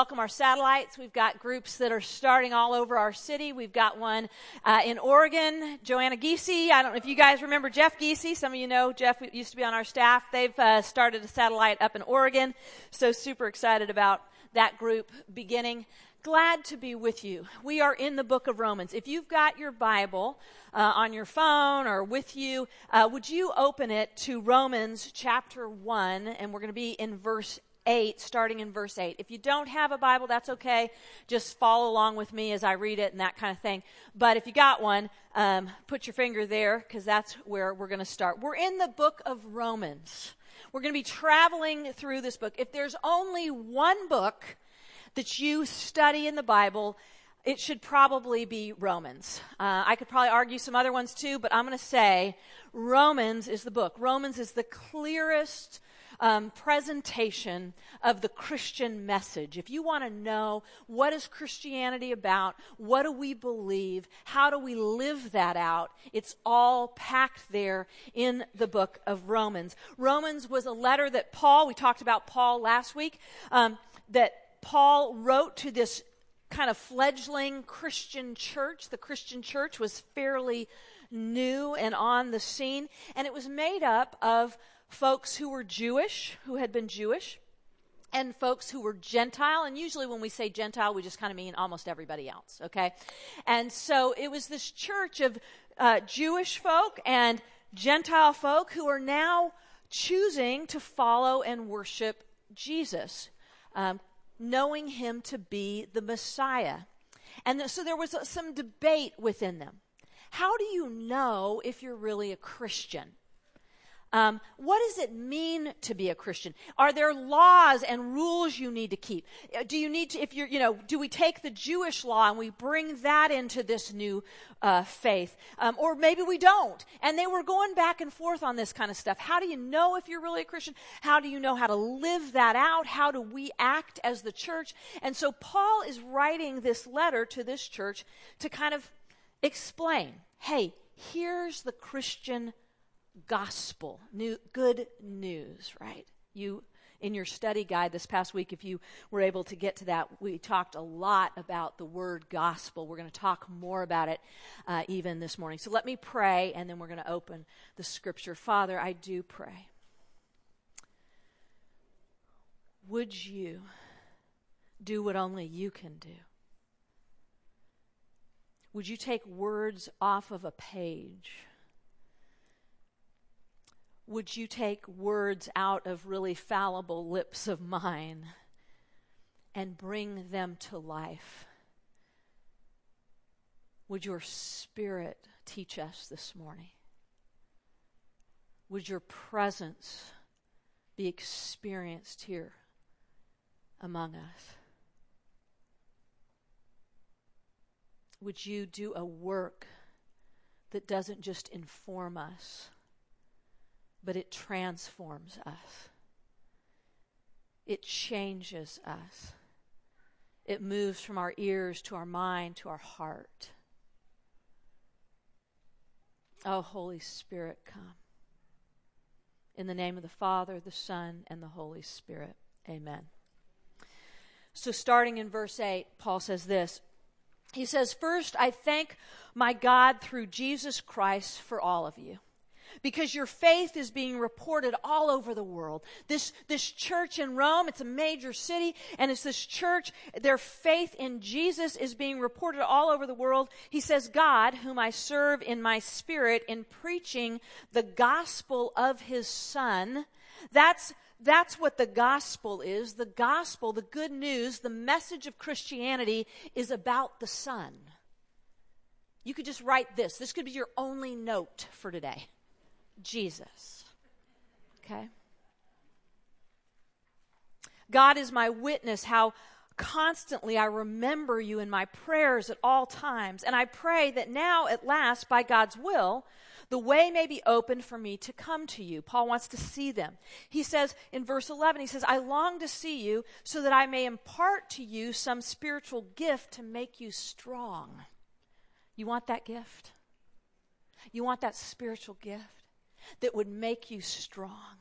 welcome our satellites. We've got groups that are starting all over our city. We've got one in Oregon, Joanna Geesey. I don't know if you guys remember Jeff Geesey. Some of you know Jeff used to be on our staff. They've started a satellite up in Oregon. So super excited about that group beginning. Glad to be with you. We are in the book of Romans. If you've got your Bible on your phone or with you, would you open it to Romans chapter 1, and we're going to be in verse 8, starting in verse 8. If you don't have a Bible, that's okay. Just follow along with me as I read it and that kind of thing. But if you got one, put your finger there, because that's where we're going to start. We're in the book of Romans. We're going to be traveling through this book. If there's only one book that you study in the Bible, it should probably be Romans. I could probably argue some other ones too, but I'm going to say Romans is the book. Romans is the clearest presentation of the Christian message. If you want to know what is Christianity about, what do we believe, how do we live that out, it's all packed there in the book of Romans. Romans was a letter that Paul, we talked about Paul last week, that Paul wrote to this kind of fledgling Christian church. The Christian church was fairly new and on the scene, and it was made up of folks who were Jewish, who had been Jewish, and folks who were Gentile. And usually when we say Gentile, we just kind of mean almost everybody else, okay? And so it was this church of Jewish folk and Gentile folk who are now choosing to follow and worship Jesus, knowing him to be the Messiah. And so there was some debate within them. How do you know if you're really a Christian? What does it mean to be a Christian? Are there laws and rules you need to keep? Do you need to, if you're, you know, do we take the Jewish law and we bring that into this new faith? Or maybe we don't. And they were going back and forth on this kind of stuff. How do you know if you're really a Christian? How do you know how to live that out? How do we act as the church? And so Paul is writing this letter to this church to kind of explain, hey, here's the Christian gospel, new good news, right? You, in your study guide this past week, if you were able to get to that, we talked a lot about the word gospel. We're going to talk more about it even this morning. So let me pray, and then we're going to open the scripture. Father, I do pray. Would you do what only you can do? Would you take words off of a page? Would you take words out of really fallible lips of mine and bring them to life? Would your Spirit teach us this morning? Would your presence be experienced here among us? Would you do a work that doesn't just inform us, but it transforms us. It changes us. It moves from our ears to our mind to our heart. Oh, Holy Spirit, come. In the name of the Father, the Son, and the Holy Spirit. Amen. So starting in verse 8, Paul says this. He says, "First, I thank my God through Jesus Christ for all of you, because your faith is being reported all over the world." This church in Rome, it's a major city, and it's this church, their faith in Jesus is being reported all over the world. He says, "God, whom I serve in my spirit in preaching the gospel of his Son." That's what the gospel is. The gospel, the good news, the message of Christianity is about the Son. You could just write this. This could be your only note for today. Jesus. Okay? "God is my witness how constantly I remember you in my prayers at all times, and I pray that now at last, by God's will, the way may be opened for me to come to you." Paul wants to see them. He says in verse 11, he says, "I long to see you so that I may impart to you some spiritual gift to make you strong." You want that gift? You want that spiritual gift that would make you strong?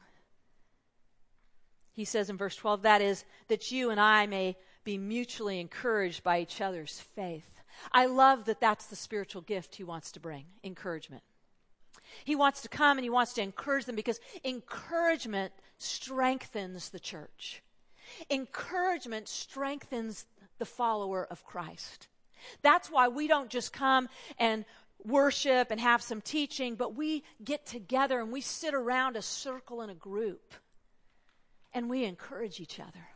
He says in verse 12, that is, that you and I may be mutually encouraged by each other's faith. I love that that's the spiritual gift he wants to bring, encouragement. He wants to come and he wants to encourage them because encouragement strengthens the church. Encouragement strengthens the follower of Christ. That's why we don't just come and worship and have some teaching, but we get together and we sit around a circle in a group and we encourage each other.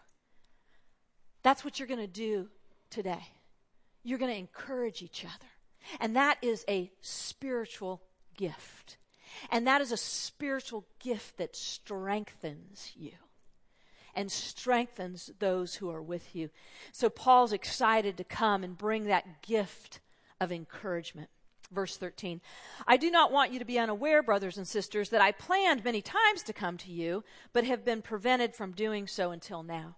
That's what you're going to do today. You're going to encourage each other. And that is a spiritual gift. And that is a spiritual gift that strengthens you and strengthens those who are with you. So Paul's excited to come and bring that gift of encouragement. Verse 13, I do not want you to be unaware, brothers and sisters, that I planned many times to come to you, but have been prevented from doing so until now,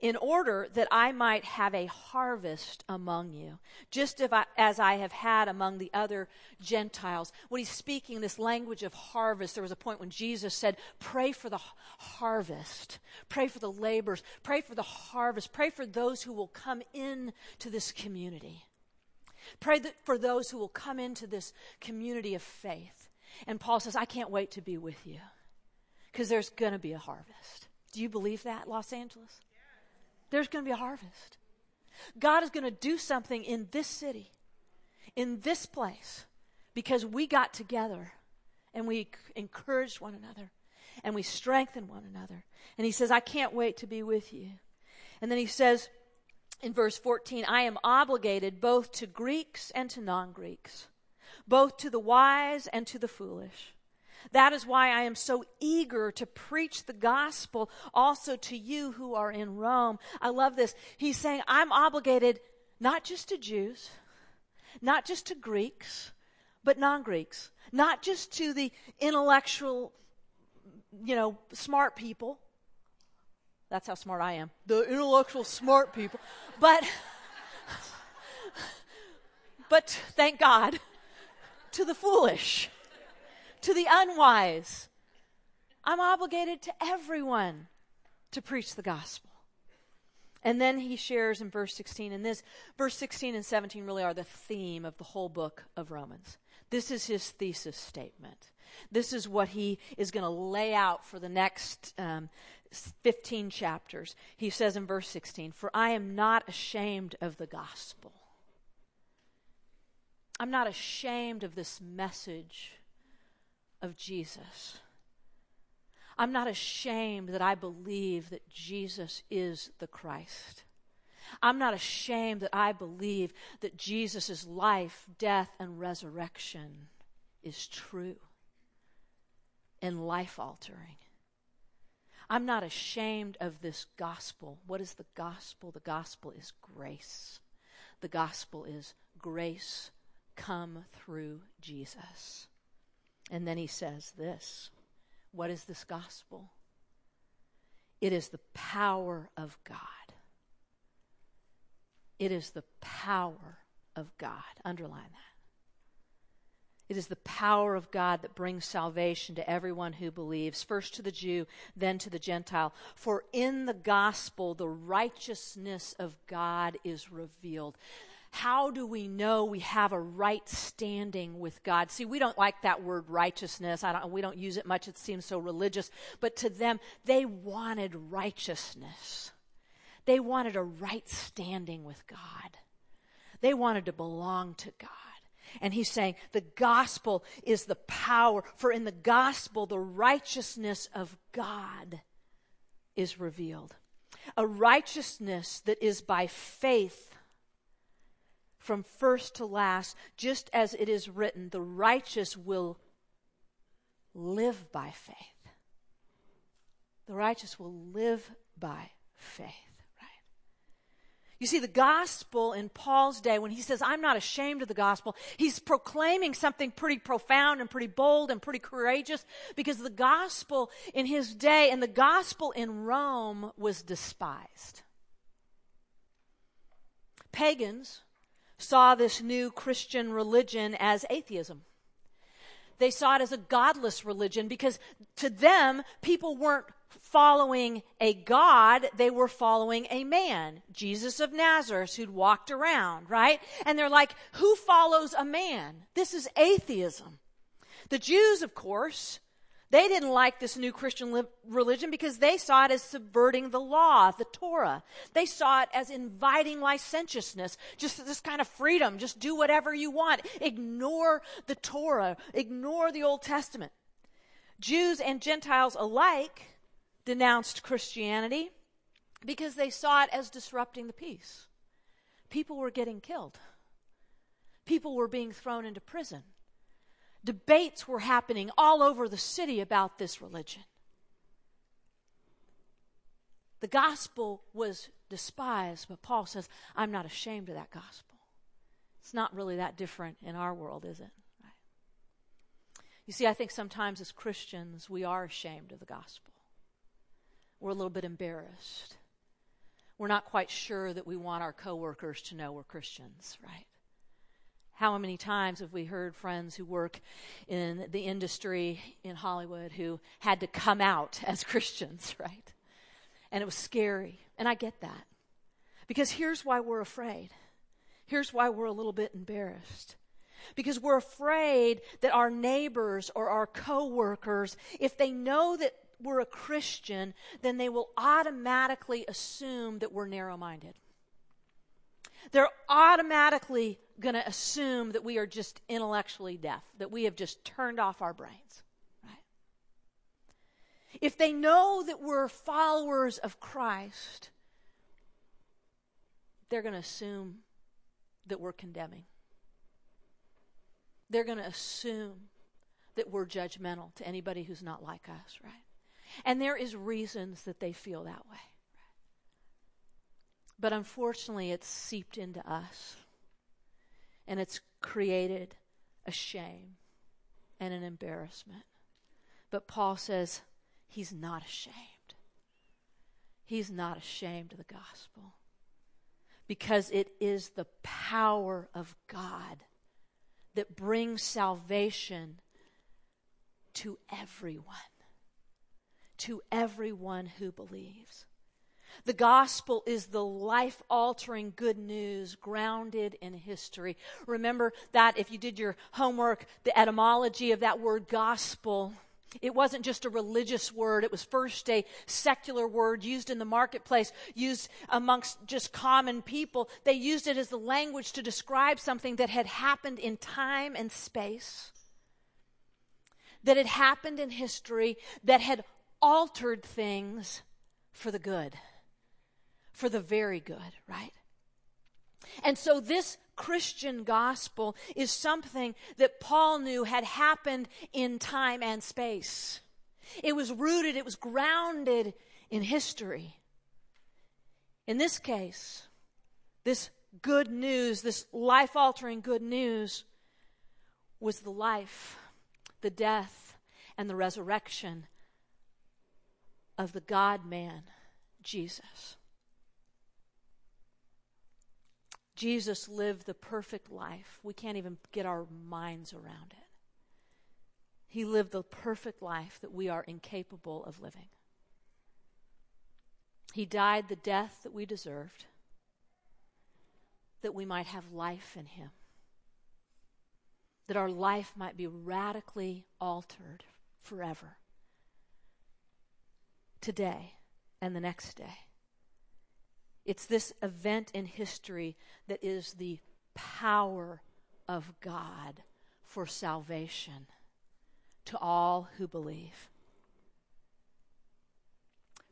in order that I might have a harvest among you, just as I have had among the other Gentiles. When he's speaking this language of harvest, there was a point when Jesus said, pray for the harvest, pray for the laborers, pray for the harvest, pray for those who will come in to this community. Pray for those who will come into this community of faith. And Paul says, I can't wait to be with you because there's going to be a harvest. Do you believe that, Los Angeles? There's going to be a harvest. God is going to do something in this city, in this place, because we got together and we encouraged one another and we strengthened one another. And he says, I can't wait to be with you. And then he says in verse 14, I am obligated both to Greeks and to non-Greeks, both to the wise and to the foolish. That is why I am so eager to preach the gospel also to you who are in Rome. I love this. He's saying, I'm obligated not just to Jews, not just to Greeks, but non-Greeks, not just to the intellectual, smart people. That's how smart I am. The intellectual smart people. But thank God, to the foolish, to the unwise. I'm obligated to everyone to preach the gospel. And then he shares in verse 16, and this, verse 16 and 17 really are the theme of the whole book of Romans. This is his thesis statement. This is what he is going to lay out for the next 15 chapters. He says in verse 16, for I am not ashamed of the gospel. I'm not ashamed of this message of Jesus. I'm not ashamed that I believe that Jesus is the Christ. I'm not ashamed that I believe that Jesus' life, death, and resurrection is true and life-altering. I'm not ashamed of this gospel. What is the gospel? The gospel is grace. The gospel is grace come through Jesus. And then he says this. What is this gospel? It is the power of God. It is the power of God. Underline that. It is the power of God that brings salvation to everyone who believes, first to the Jew, then to the Gentile. For in the gospel, the righteousness of God is revealed. How do we know we have a right standing with God? See, we don't like that word righteousness. We don't use it much. It seems so religious. But to them, they wanted righteousness. They wanted a right standing with God. They wanted to belong to God. And he's saying the gospel is the power. For in the gospel, the righteousness of God is revealed. A righteousness that is by faith from first to last, just as it is written, the righteous will live by faith. The righteous will live by faith, right? You see, the gospel in Paul's day, when he says, I'm not ashamed of the gospel, he's proclaiming something pretty profound and pretty bold and pretty courageous, because the gospel in his day and the gospel in Rome was despised. Pagans saw this new Christian religion as atheism. They saw it as a godless religion because to them, people weren't following a God, they were following a man, Jesus of Nazareth, who'd walked around, right? And they're like, who follows a man? This is atheism. The Jews, of course, they didn't like this new Christian religion because they saw it as subverting the law, the Torah. They saw it as inviting licentiousness, just this kind of freedom, just do whatever you want. Ignore the Torah, ignore the Old Testament. Jews and Gentiles alike denounced Christianity because they saw it as disrupting the peace. People were getting killed. People were being thrown into prison. Debates were happening all over the city about this religion. The gospel was despised, but Paul says, I'm not ashamed of that gospel. It's not really that different in our world, is it? Right? You see, I think sometimes as Christians, we are ashamed of the gospel. We're a little bit embarrassed. We're not quite sure that we want our coworkers to know we're Christians, right? How many times have we heard friends who work in the industry in Hollywood who had to come out as Christians, right? And it was scary. And I get that. Because here's why we're afraid. Here's why we're a little bit embarrassed. Because we're afraid that our neighbors or our coworkers, if they know that we're a Christian, then they will automatically assume that we're narrow-minded. They're automatically going to assume that we are just intellectually deaf, that we have just turned off our brains, right? If they know that we're followers of Christ, they're going to assume that we're condemning. They're going to assume that we're judgmental to anybody who's not like us, right? And there is reasons that they feel that way. But unfortunately, it's seeped into us. And it's created a shame and an embarrassment. But Paul says he's not ashamed. He's not ashamed of the gospel. Because it is the power of God that brings salvation to everyone. To everyone who believes. The gospel is the life-altering good news grounded in history. Remember that if you did your homework, the etymology of that word gospel, it wasn't just a religious word. It was first a secular word used in the marketplace, used amongst just common people. They used it as the language to describe something that had happened in time and space, that had happened in history, that had altered things for the good. For the very good, right? And so this Christian gospel is something that Paul knew had happened in time and space. It was rooted, it was grounded in history. In this case, this good news, this life-altering good news was the life, the death, and the resurrection of the God-man, Jesus. Jesus lived the perfect life. We can't even get our minds around it. He lived the perfect life that we are incapable of living. He died the death that we deserved, that we might have life in him, that our life might be radically altered forever, today and the next day. It's this event in history that is the power of God for salvation to all who believe.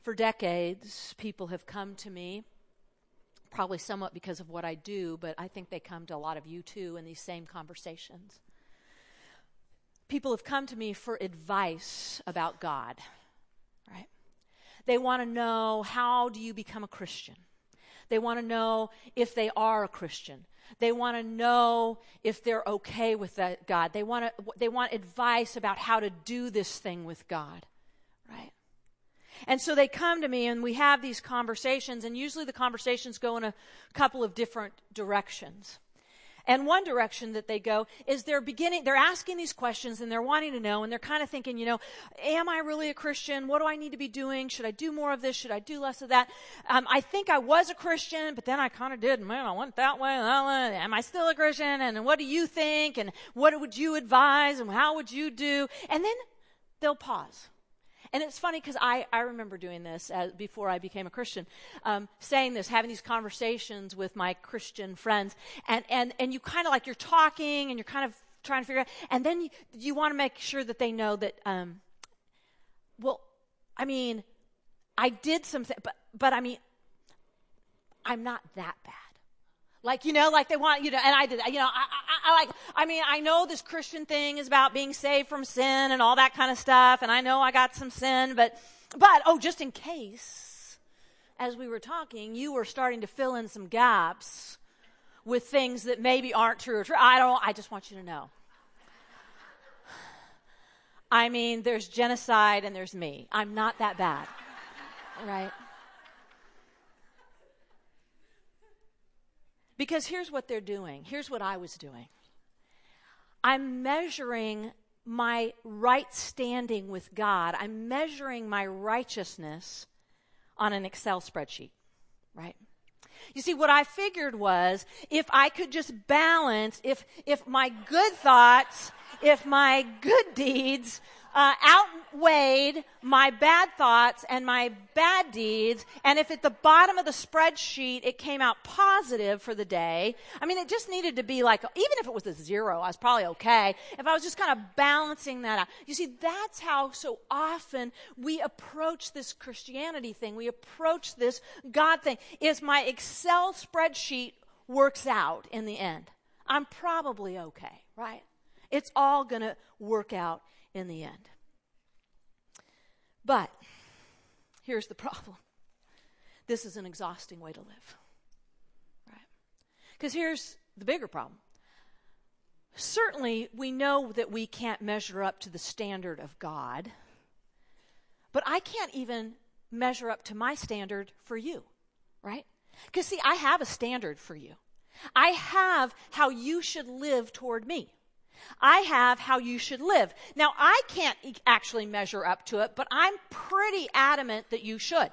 For decades, people have come to me, probably somewhat because of what I do, but I think they come to a lot of you too in these same conversations. People have come to me for advice about God, right? They want to know, how do you become a Christian? They want to know if they are a Christian. They want to know if they're okay with that God. They want advice about how to do this thing with God, right? And so they come to me and we have these conversations, and usually the conversations go in a couple of different directions. And one direction that they go is they're asking these questions and they're wanting to know, and they're kind of thinking, am I really a Christian? What do I need to be doing? Should I do more of this? Should I do less of that? I think I was a Christian, but then I kind of did. Man, I went that way. Am I still a Christian? And what do you think? And what would you advise? And how would you do? And then they'll pause. And it's funny because I remember doing this before I became a Christian, saying this, having these conversations with my Christian friends. And you kind of like, you're talking and you're kind of trying to figure out. And then you want to make sure that they know that, I did something, but I'm not that bad. Like they want you to, and I did, I know this Christian thing is about being saved from sin and all that kind of stuff. And I know I got some sin, but just in case, as we were talking, you were starting to fill in some gaps with things that maybe aren't true or true. I just want you to know. There's genocide and there's me. I'm not that bad, right? Because here's what they're doing. Here's what I was doing. I'm measuring my right standing with God. I'm measuring my righteousness on an Excel spreadsheet, right? You see, what I figured was if I could just balance, if my good thoughts, if my good deeds outweighed my bad thoughts and my bad deeds, and if at the bottom of the spreadsheet it came out positive for the day, it just needed to be like, even if it was a zero, I was probably okay. If I was just kind of balancing that out. You see, that's how so often we approach this Christianity thing. We approach this God thing. Is my Excel spreadsheet works out in the end? I'm probably okay, right? It's all going to work out in the end. But here's the problem. This is an exhausting way to live, right? Because here's the bigger problem. Certainly, we know that we can't measure up to the standard of God, but I can't even measure up to my standard for you, right? Because, see, I have a standard for you. I have how you should live toward me. I have how you should live. Now, I can't actually measure up to it, but I'm pretty adamant that you should.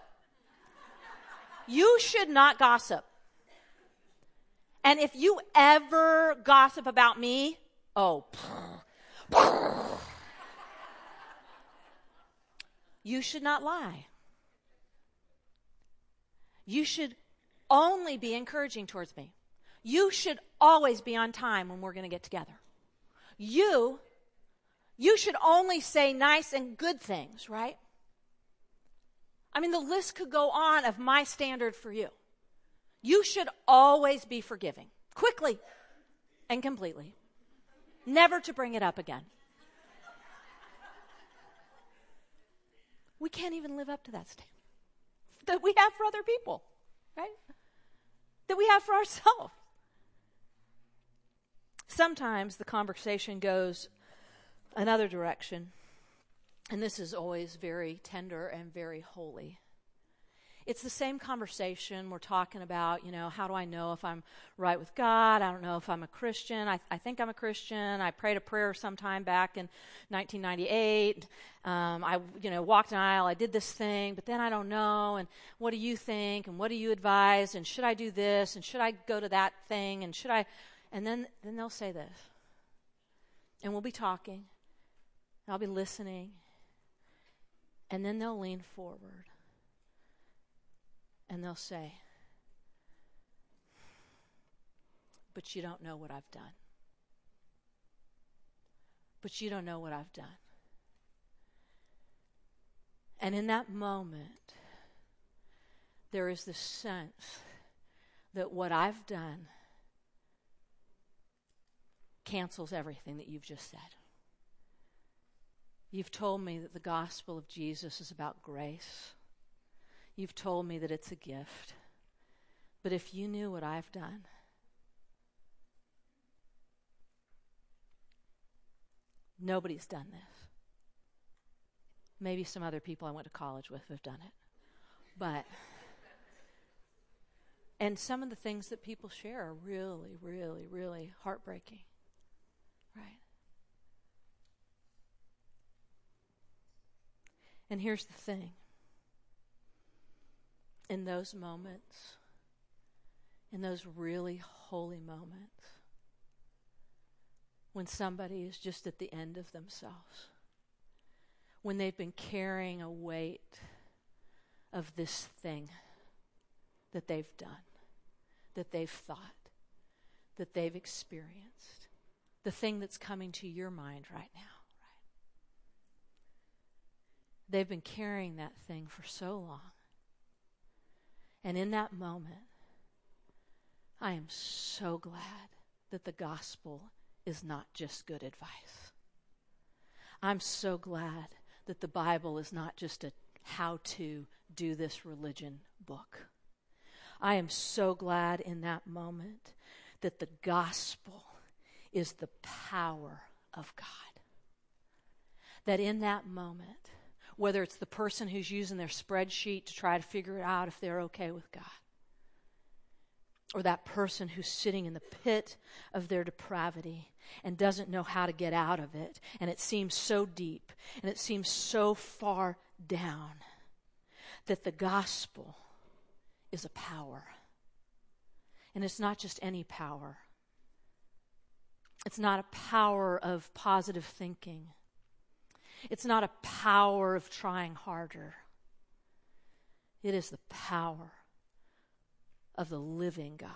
You should not gossip. And if you ever gossip about me, you should not lie. You should only be encouraging towards me. You should always be on time when we're going to get together. You should only say nice and good things, right? The list could go on of my standard for you. You should always be forgiving, quickly and completely, never to bring it up again. We can't even live up to that standard that we have for other people, right? That we have for ourselves. Sometimes the conversation goes another direction, and this is always very tender and very holy. It's the same conversation we're talking about, how do I know if I'm right with God? I don't know if I'm a Christian. I think I'm a Christian. I prayed a prayer sometime back in 1998. I walked an aisle. I did this thing, but then I don't know. And what do you think? And what do you advise? And should I do this? And should I go to that thing? And should I... And then they'll say this, and we'll be talking, and I'll be listening, and then they'll lean forward, and they'll say, but you don't know what I've done. But you don't know what I've done. And in that moment, there is this sense that what I've done cancels everything that you've just said. You've told me that the gospel of Jesus is about grace. You've told me that it's a gift. But if you knew what I've done, nobody's done this. Maybe some other people I went to college with have done it. But And some of the things that people share are really, really, really heartbreaking, right? And here's the thing. In those moments, in those really holy moments, when somebody is just at the end of themselves, when they've been carrying a weight of this thing that they've done, that they've thought, that they've experienced, the thing that's coming to your mind right now, right? They've been carrying that thing for so long. And in that moment, I am so glad that the gospel is not just good advice. I'm so glad that the Bible is not just a how to do this religion book. I am so glad in that moment that the gospel is the power of God. That in that moment, whether it's the person who's using their spreadsheet to try to figure out if they're okay with God, or that person who's sitting in the pit of their depravity and doesn't know how to get out of it, and it seems so deep, and it seems so far down, that the gospel is a power. And it's not just any power. It's not a power of positive thinking. It's not a power of trying harder. It is the power of the living God.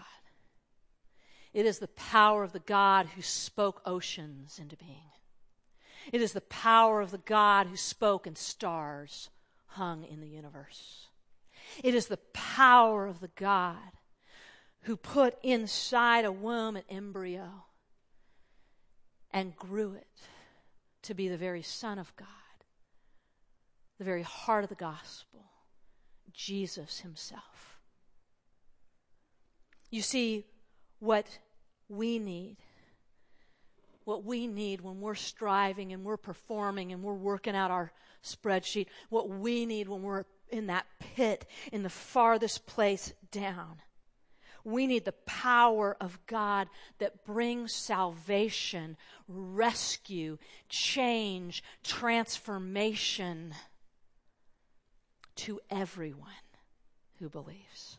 It is the power of the God who spoke oceans into being. It is the power of the God who spoke and stars hung in the universe. It is the power of the God who put inside a womb an embryo and grew it to be the very Son of God, the very heart of the gospel, Jesus himself. You see, what we need when we're striving and we're performing and we're working out our spreadsheet, what we need when we're in that pit, in the farthest place down, we need the power of God that brings salvation, rescue, change, transformation to everyone who believes.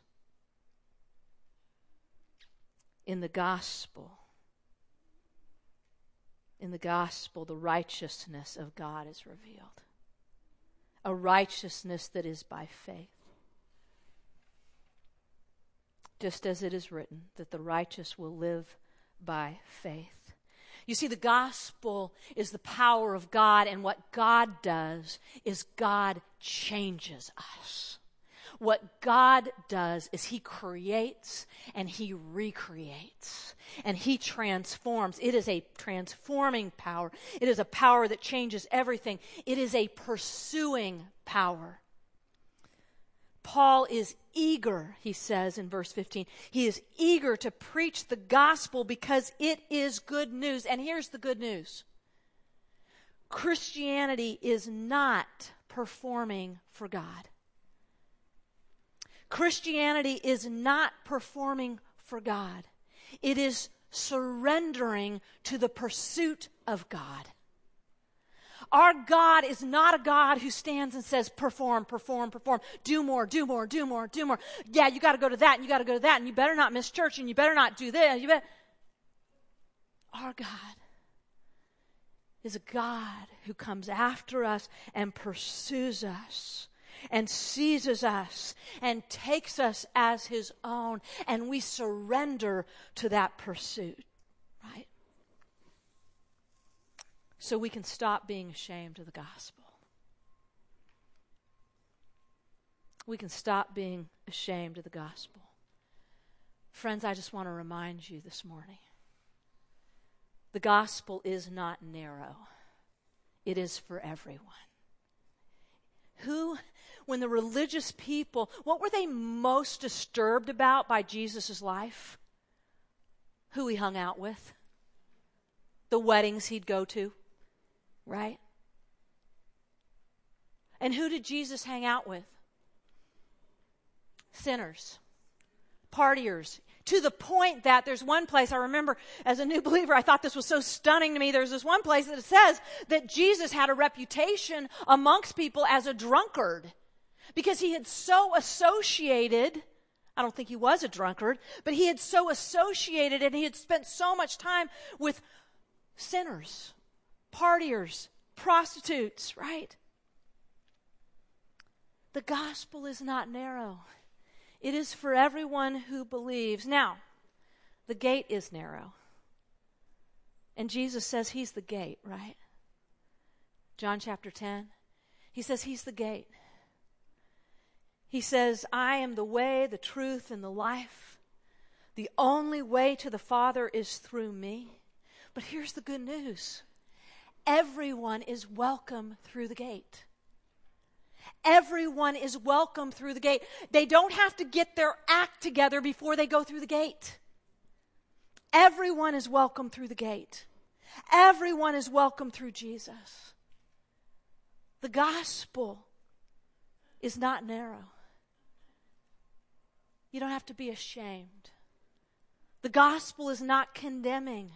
In the gospel, the righteousness of God is revealed. A righteousness that is by faith. Just as it is written, that the righteous will live by faith. You see, the gospel is the power of God, and what God does is God changes us. What God does is he creates and he recreates and he transforms. It is a transforming power. It is a power that changes everything. It is a pursuing power. Paul is eager, he says in verse 15, he is eager to preach the gospel because it is good news. And here's the good news. Christianity is not performing for God. Christianity is not performing for God. It is surrendering to the pursuit of God. Our God is not a God who stands and says, perform, perform, perform. Do more, do more, do more, do more. Yeah, you got to go to that, and you got to go to that, and you better not miss church, and you better not do this. Our God is a God who comes after us and pursues us, and seizes us and takes us as his own, and we surrender to that pursuit, right? So we can stop being ashamed of the gospel. We can stop being ashamed of the gospel. Friends, I just want to remind you this morning, the gospel is not narrow. It is for everyone. When the religious people, what were they most disturbed about by Jesus' life? Who he hung out with. The weddings he'd go to, right? And who did Jesus hang out with? Sinners. partiers. To the point that there's one place, I remember as a new believer, I thought this was so stunning to me. There's this one place that says that Jesus had a reputation amongst people as a drunkard because he had so associated, I don't think he was a drunkard, but he had so associated and he had spent so much time with sinners, partiers, prostitutes, right? The gospel is not narrow. It is for everyone who believes. Now, the gate is narrow. And Jesus says he's the gate, right? John chapter 10. He says he's the gate. He says, I am the way, the truth, and the life. The only way to the Father is through me. But here's the good news. Everyone is welcome through the gate. Everyone is welcome through the gate. They don't have to get their act together before they go through the gate. Everyone is welcome through the gate. Everyone is welcome through Jesus. The gospel is not narrow. You don't have to be ashamed. The gospel is not condemning.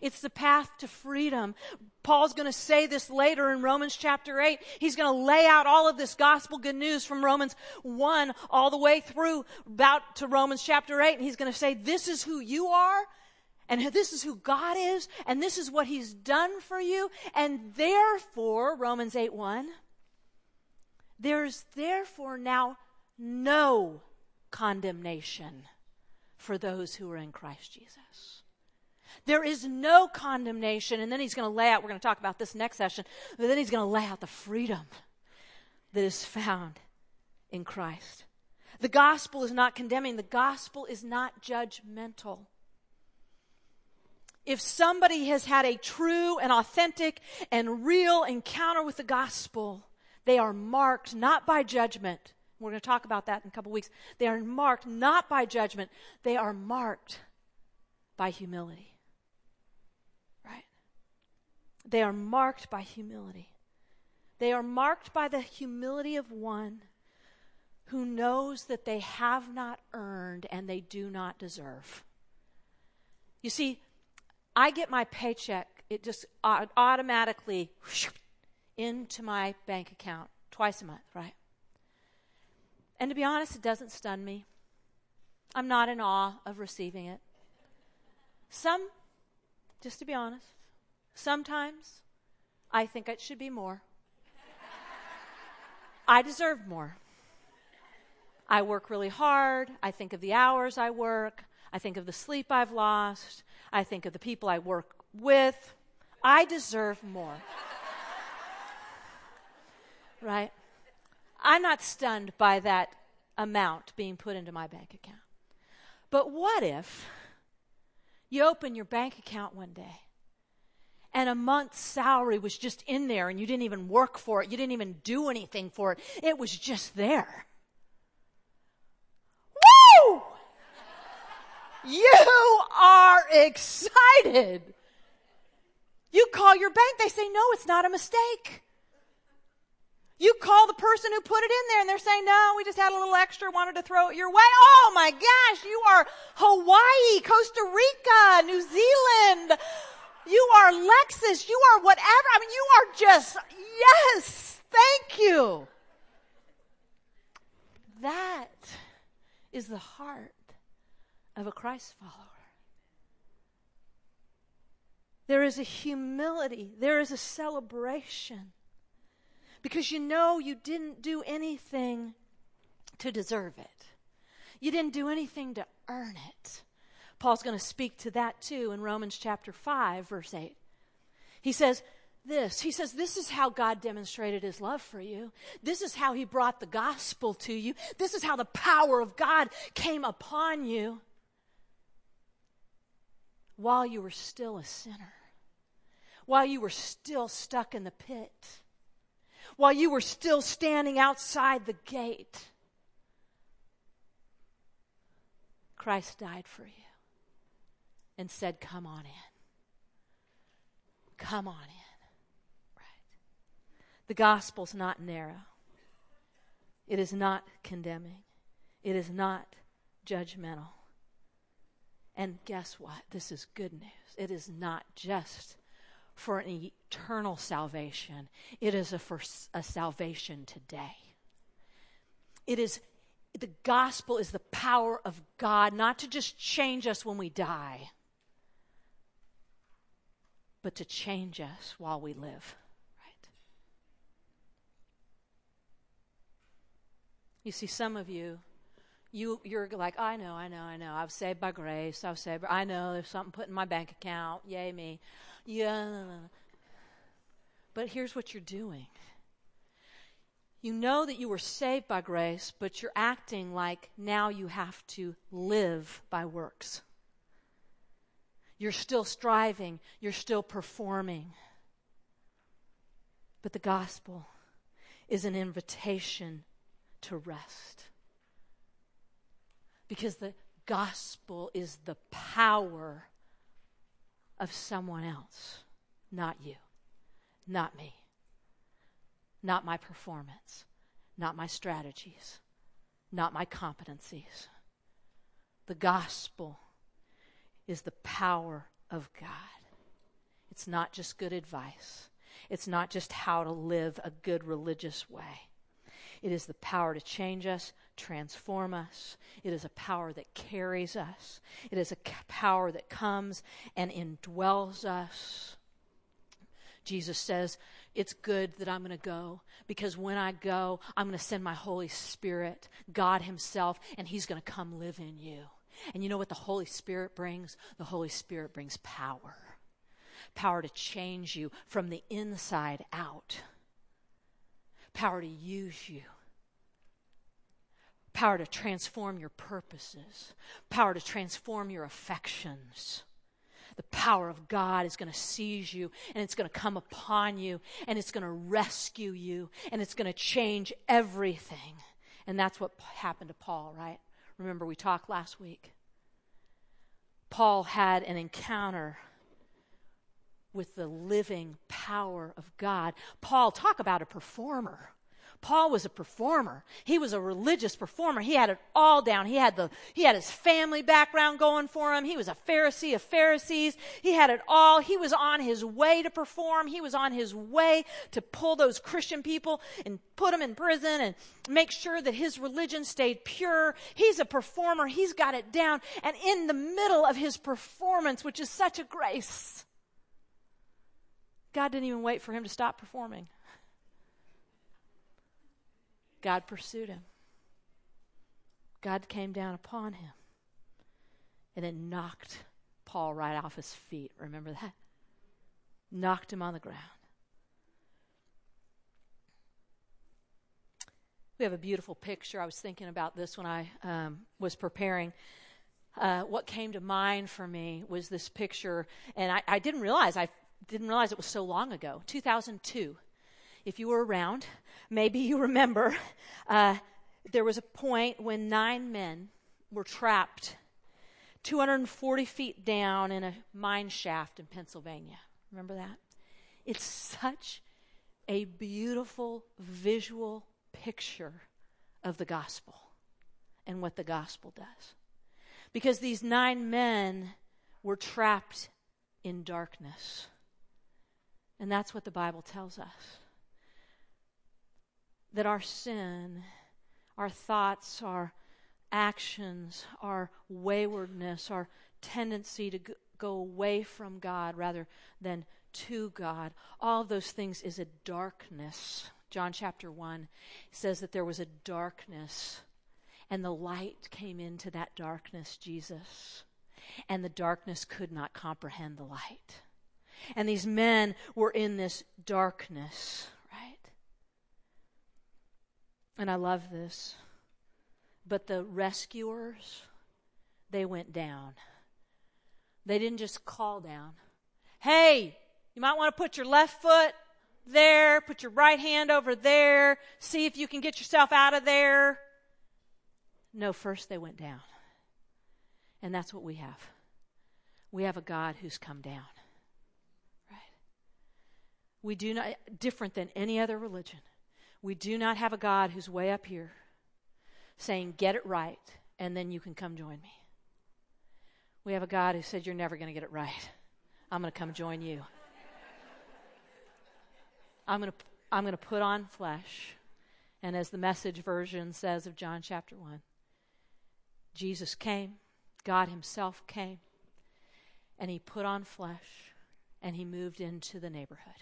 It's the path to freedom. Paul's going to say this later in Romans chapter 8. He's going to lay out all of this gospel good news from Romans 1 all the way through about to Romans chapter 8. And he's going to say, this is who you are, and this is who God is, and this is what he's done for you. And therefore, Romans 8:1, there's therefore now no condemnation for those who are in Christ Jesus. There is no condemnation. And then he's going to lay out, we're going to talk about this next session, but then he's going to lay out the freedom that is found in Christ. The gospel is not condemning. The gospel is not judgmental. If somebody has had a true and authentic and real encounter with the gospel, they are marked not by judgment. We're going to talk about that in a couple weeks. They are marked not by judgment. They are marked by humility. They are marked by humility. They are marked by the humility of one who knows that they have not earned and they do not deserve. You see, I get my paycheck, it just automatically into my bank account twice a month, right? And to be honest, it doesn't stun me. I'm not in awe of receiving it. Some, just to be honest, sometimes I think it should be more. I deserve more. I work really hard. I think of the hours I work. I think of the sleep I've lost. I think of the people I work with. I deserve more. Right? I'm not stunned by that amount being put into my bank account. But what if you open your bank account one day and a month's salary was just in there and you didn't even work for it. You didn't even do anything for it. It was just there. Woo! You are excited. You call your bank. They say, no, it's not a mistake. You call the person who put it in there and they're saying, no, we just had a little extra, wanted to throw it your way. Oh my gosh, you are Hawaii, Costa Rica, New Zealand. You are Lexus. You are whatever. I mean, you are just, yes, thank you. That is the heart of a Christ follower. There is a humility. There is a celebration. Because you know you didn't do anything to deserve it. You didn't do anything to earn it. Paul's going to speak to that too in Romans chapter 5, verse 8. He says, this is how God demonstrated his love for you. This is how he brought the gospel to you. This is how the power of God came upon you while you were still a sinner, while you were still stuck in the pit, while you were still standing outside the gate. Christ died for you. And said, come on in. Come on in. Right? The gospel's not narrow. It is not condemning. It is not judgmental. And guess what? This is good news. It is not just for an eternal salvation. It is a salvation today. It is, the gospel is the power of God, not to just change us when we die, but to change us while we live. Right? You see, some of you, you're like, I know. I was saved by grace. I was saved. I know there's something put in my bank account. Yay me. Yeah. But here's what you're doing. You know that you were saved by grace, but you're acting like now you have to live by works. You're still striving. You're still performing. But the gospel is an invitation to rest. Because the gospel is the power of someone else, not you, not me, not my performance, not my strategies, not my competencies. The gospel is the power of God. It's not just good advice. It's not just how to live a good religious way. It is the power to change us, transform us. It is a power that carries us. It is a power that comes and indwells us. Jesus says, it's good that I'm going to go, because when I go, I'm going to send my Holy Spirit, God himself, and he's going to come live in you. And you know what the Holy Spirit brings? The Holy Spirit brings power. Power to change you from the inside out. Power to use you. Power to transform your purposes. Power to transform your affections. The power of God is going to seize you, and it's going to come upon you, and it's going to rescue you, and it's going to change everything. And that's what happened to Paul, right? Remember, we talked last week. Paul had an encounter with the living power of God. Paul, talk about a performer. Paul was a performer. He was a religious performer. He had it all down. He had his family background going for him. He was a Pharisee of Pharisees. He had it all. He was on his way to perform. He was on his way to pull those Christian people and put them in prison and make sure that his religion stayed pure. He's a performer. He's got it down. And in the middle of his performance, which is such a grace, God didn't even wait for him to stop performing. God pursued him. God came down upon him. And it knocked Paul right off his feet. Remember that? Knocked him on the ground. We have a beautiful picture. I was thinking about this when I was preparing. What came to mind for me was this picture. And I didn't realize it was so long ago, 2002. If you were around, maybe you remember, there was a point when 9 men were trapped 240 feet down in a mine shaft in Pennsylvania. Remember that? It's such a beautiful visual picture of the gospel and what the gospel does. Because these 9 men were trapped in darkness. And that's what the Bible tells us. That our sin, our thoughts, our actions, our waywardness, our tendency to go away from God rather than to God, all of those things is a darkness. John chapter 1 says that there was a darkness, and the light came into that darkness, Jesus, and the darkness could not comprehend the light. And these men were in this darkness, right? And I love this. But the rescuers, they went down. They didn't just call down, hey, you might want to put your left foot there, put your right hand over there, see if you can get yourself out of there. No, first they went down. And that's what we have. We have a God who's come down. We do not, different than any other religion, we do not have a God who's way up here saying, get it right, and then you can come join me. We have a God who said, you're never going to get it right. I'm going to come join you. I'm going to put on flesh. And as the Message version says of John chapter 1, Jesus came, God himself came, and he put on flesh, and he moved into the neighborhood.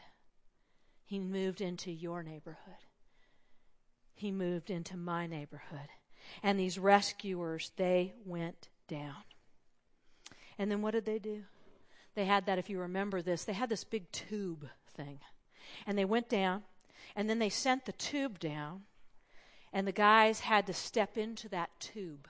He moved into your neighborhood. He moved into my neighborhood. And these rescuers, they went down. And then what did they do? They had that, if you remember this, they had this big tube thing. And they went down, and then they sent the tube down, and the guys had to step into that tube.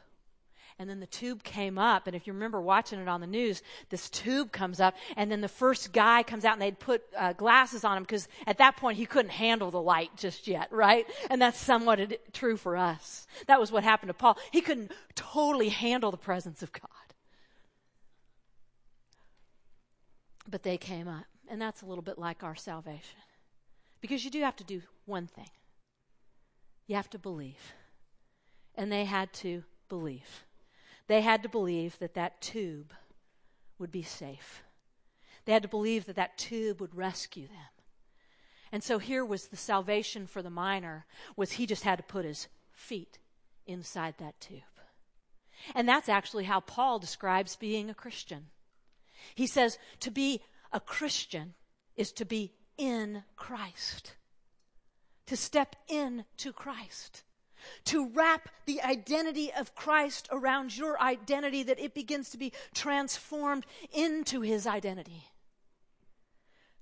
And then the tube came up, and if you remember watching it on the news, this tube comes up, and then the first guy comes out, and they'd put glasses on him, because at that point he couldn't handle the light just yet, right? And that's somewhat true for us. That was what happened to Paul. He couldn't totally handle the presence of God. But they came up, and that's a little bit like our salvation. Because you do have to do one thing. You have to believe. And they had to believe. They had to believe that that tube would be safe. They had to believe that that tube would rescue them. And so here was the salvation for the miner, was he just had to put his feet inside that tube. And that's actually how Paul describes being a Christian. He says to be a Christian is to be in Christ, to step into Christ. To wrap the identity of Christ around your identity, that it begins to be transformed into his identity.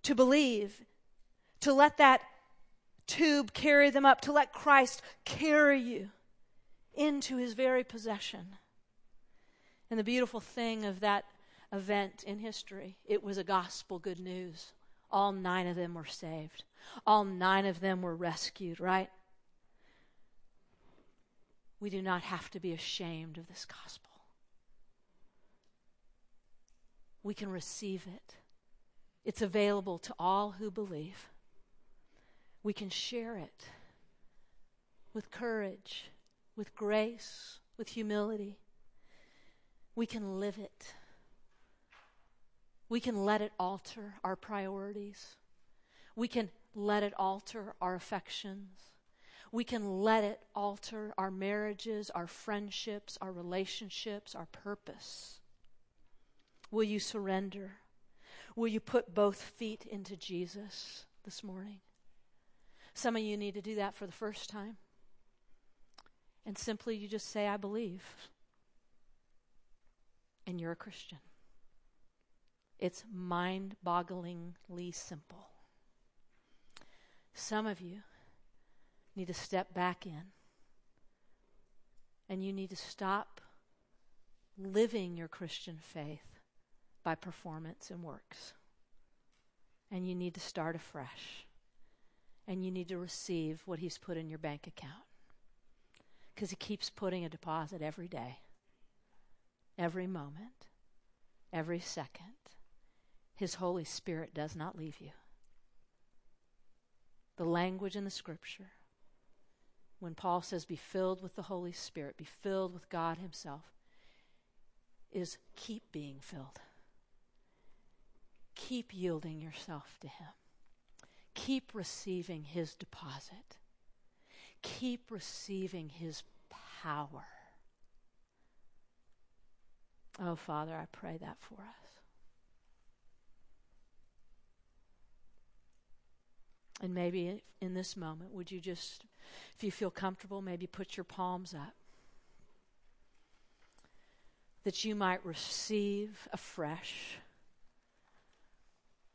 To believe, to let that tube carry them up, to let Christ carry you into his very possession. And the beautiful thing of that event in history, it was a gospel good news. All 9 of them were saved. All 9 of them were rescued, right? We do not have to be ashamed of this gospel. We can receive it. It's available to all who believe. We can share it with courage, with grace, with humility. We can live it. We can let it alter our priorities. We can let it alter our affections. We can let it alter our marriages, our friendships, our relationships, our purpose. Will you surrender? Will you put both feet into Jesus this morning? Some of you need to do that for the first time. And simply you just say, I believe. And you're a Christian. It's mind-bogglingly simple. Some of you need to step back in, and you need to stop living your Christian faith by performance and works, and you need to start afresh, and you need to receive what he's put in your bank account, because he keeps putting a deposit every day, every moment, every second. His Holy Spirit does not leave you. The language in the scripture, when Paul says, be filled with the Holy Spirit, be filled with God himself, is keep being filled. Keep yielding yourself to him. Keep receiving his deposit. Keep receiving his power. Oh, Father, I pray that for us. And maybe in this moment, would you just, if you feel comfortable, maybe put your palms up, that you might receive afresh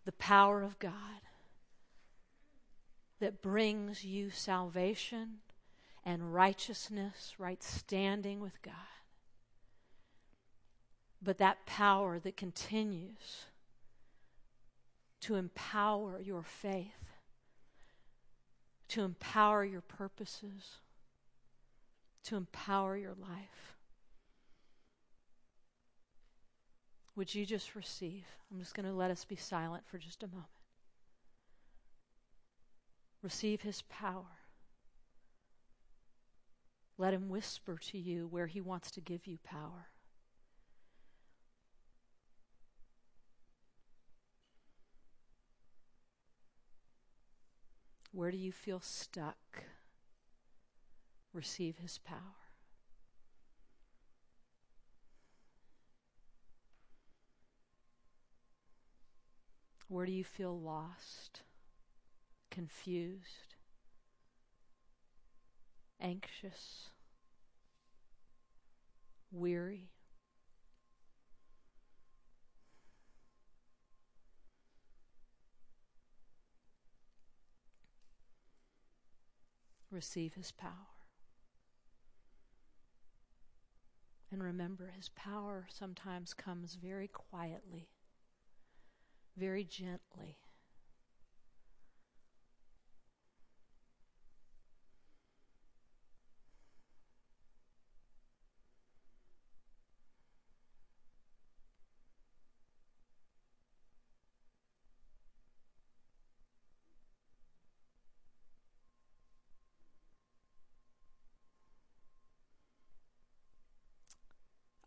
the power of God that brings you salvation and righteousness, right standing with God. But that power that continues to empower your faith, to empower your purposes, to empower your life. Would you just receive? I'm just going to let us be silent for just a moment. Receive his power. Let him whisper to you where he wants to give you power. Where do you feel stuck? Receive his power. Where do you feel lost, confused, anxious, weary? Receive his power. And remember, his power sometimes comes very quietly, very gently.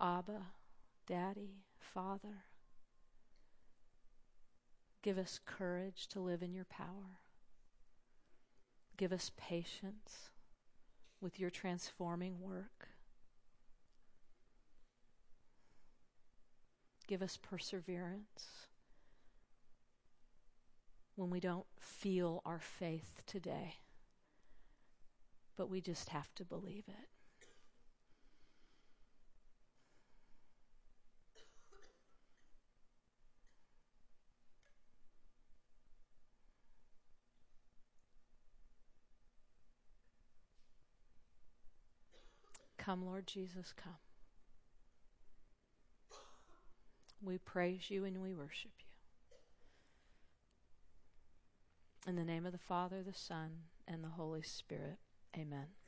Abba, Daddy, Father, give us courage to live in your power. Give us patience with your transforming work. Give us perseverance when we don't feel our faith today, but we just have to believe it. Come, Lord Jesus, come. We praise you and we worship you. In the name of the Father, the Son, and the Holy Spirit, amen.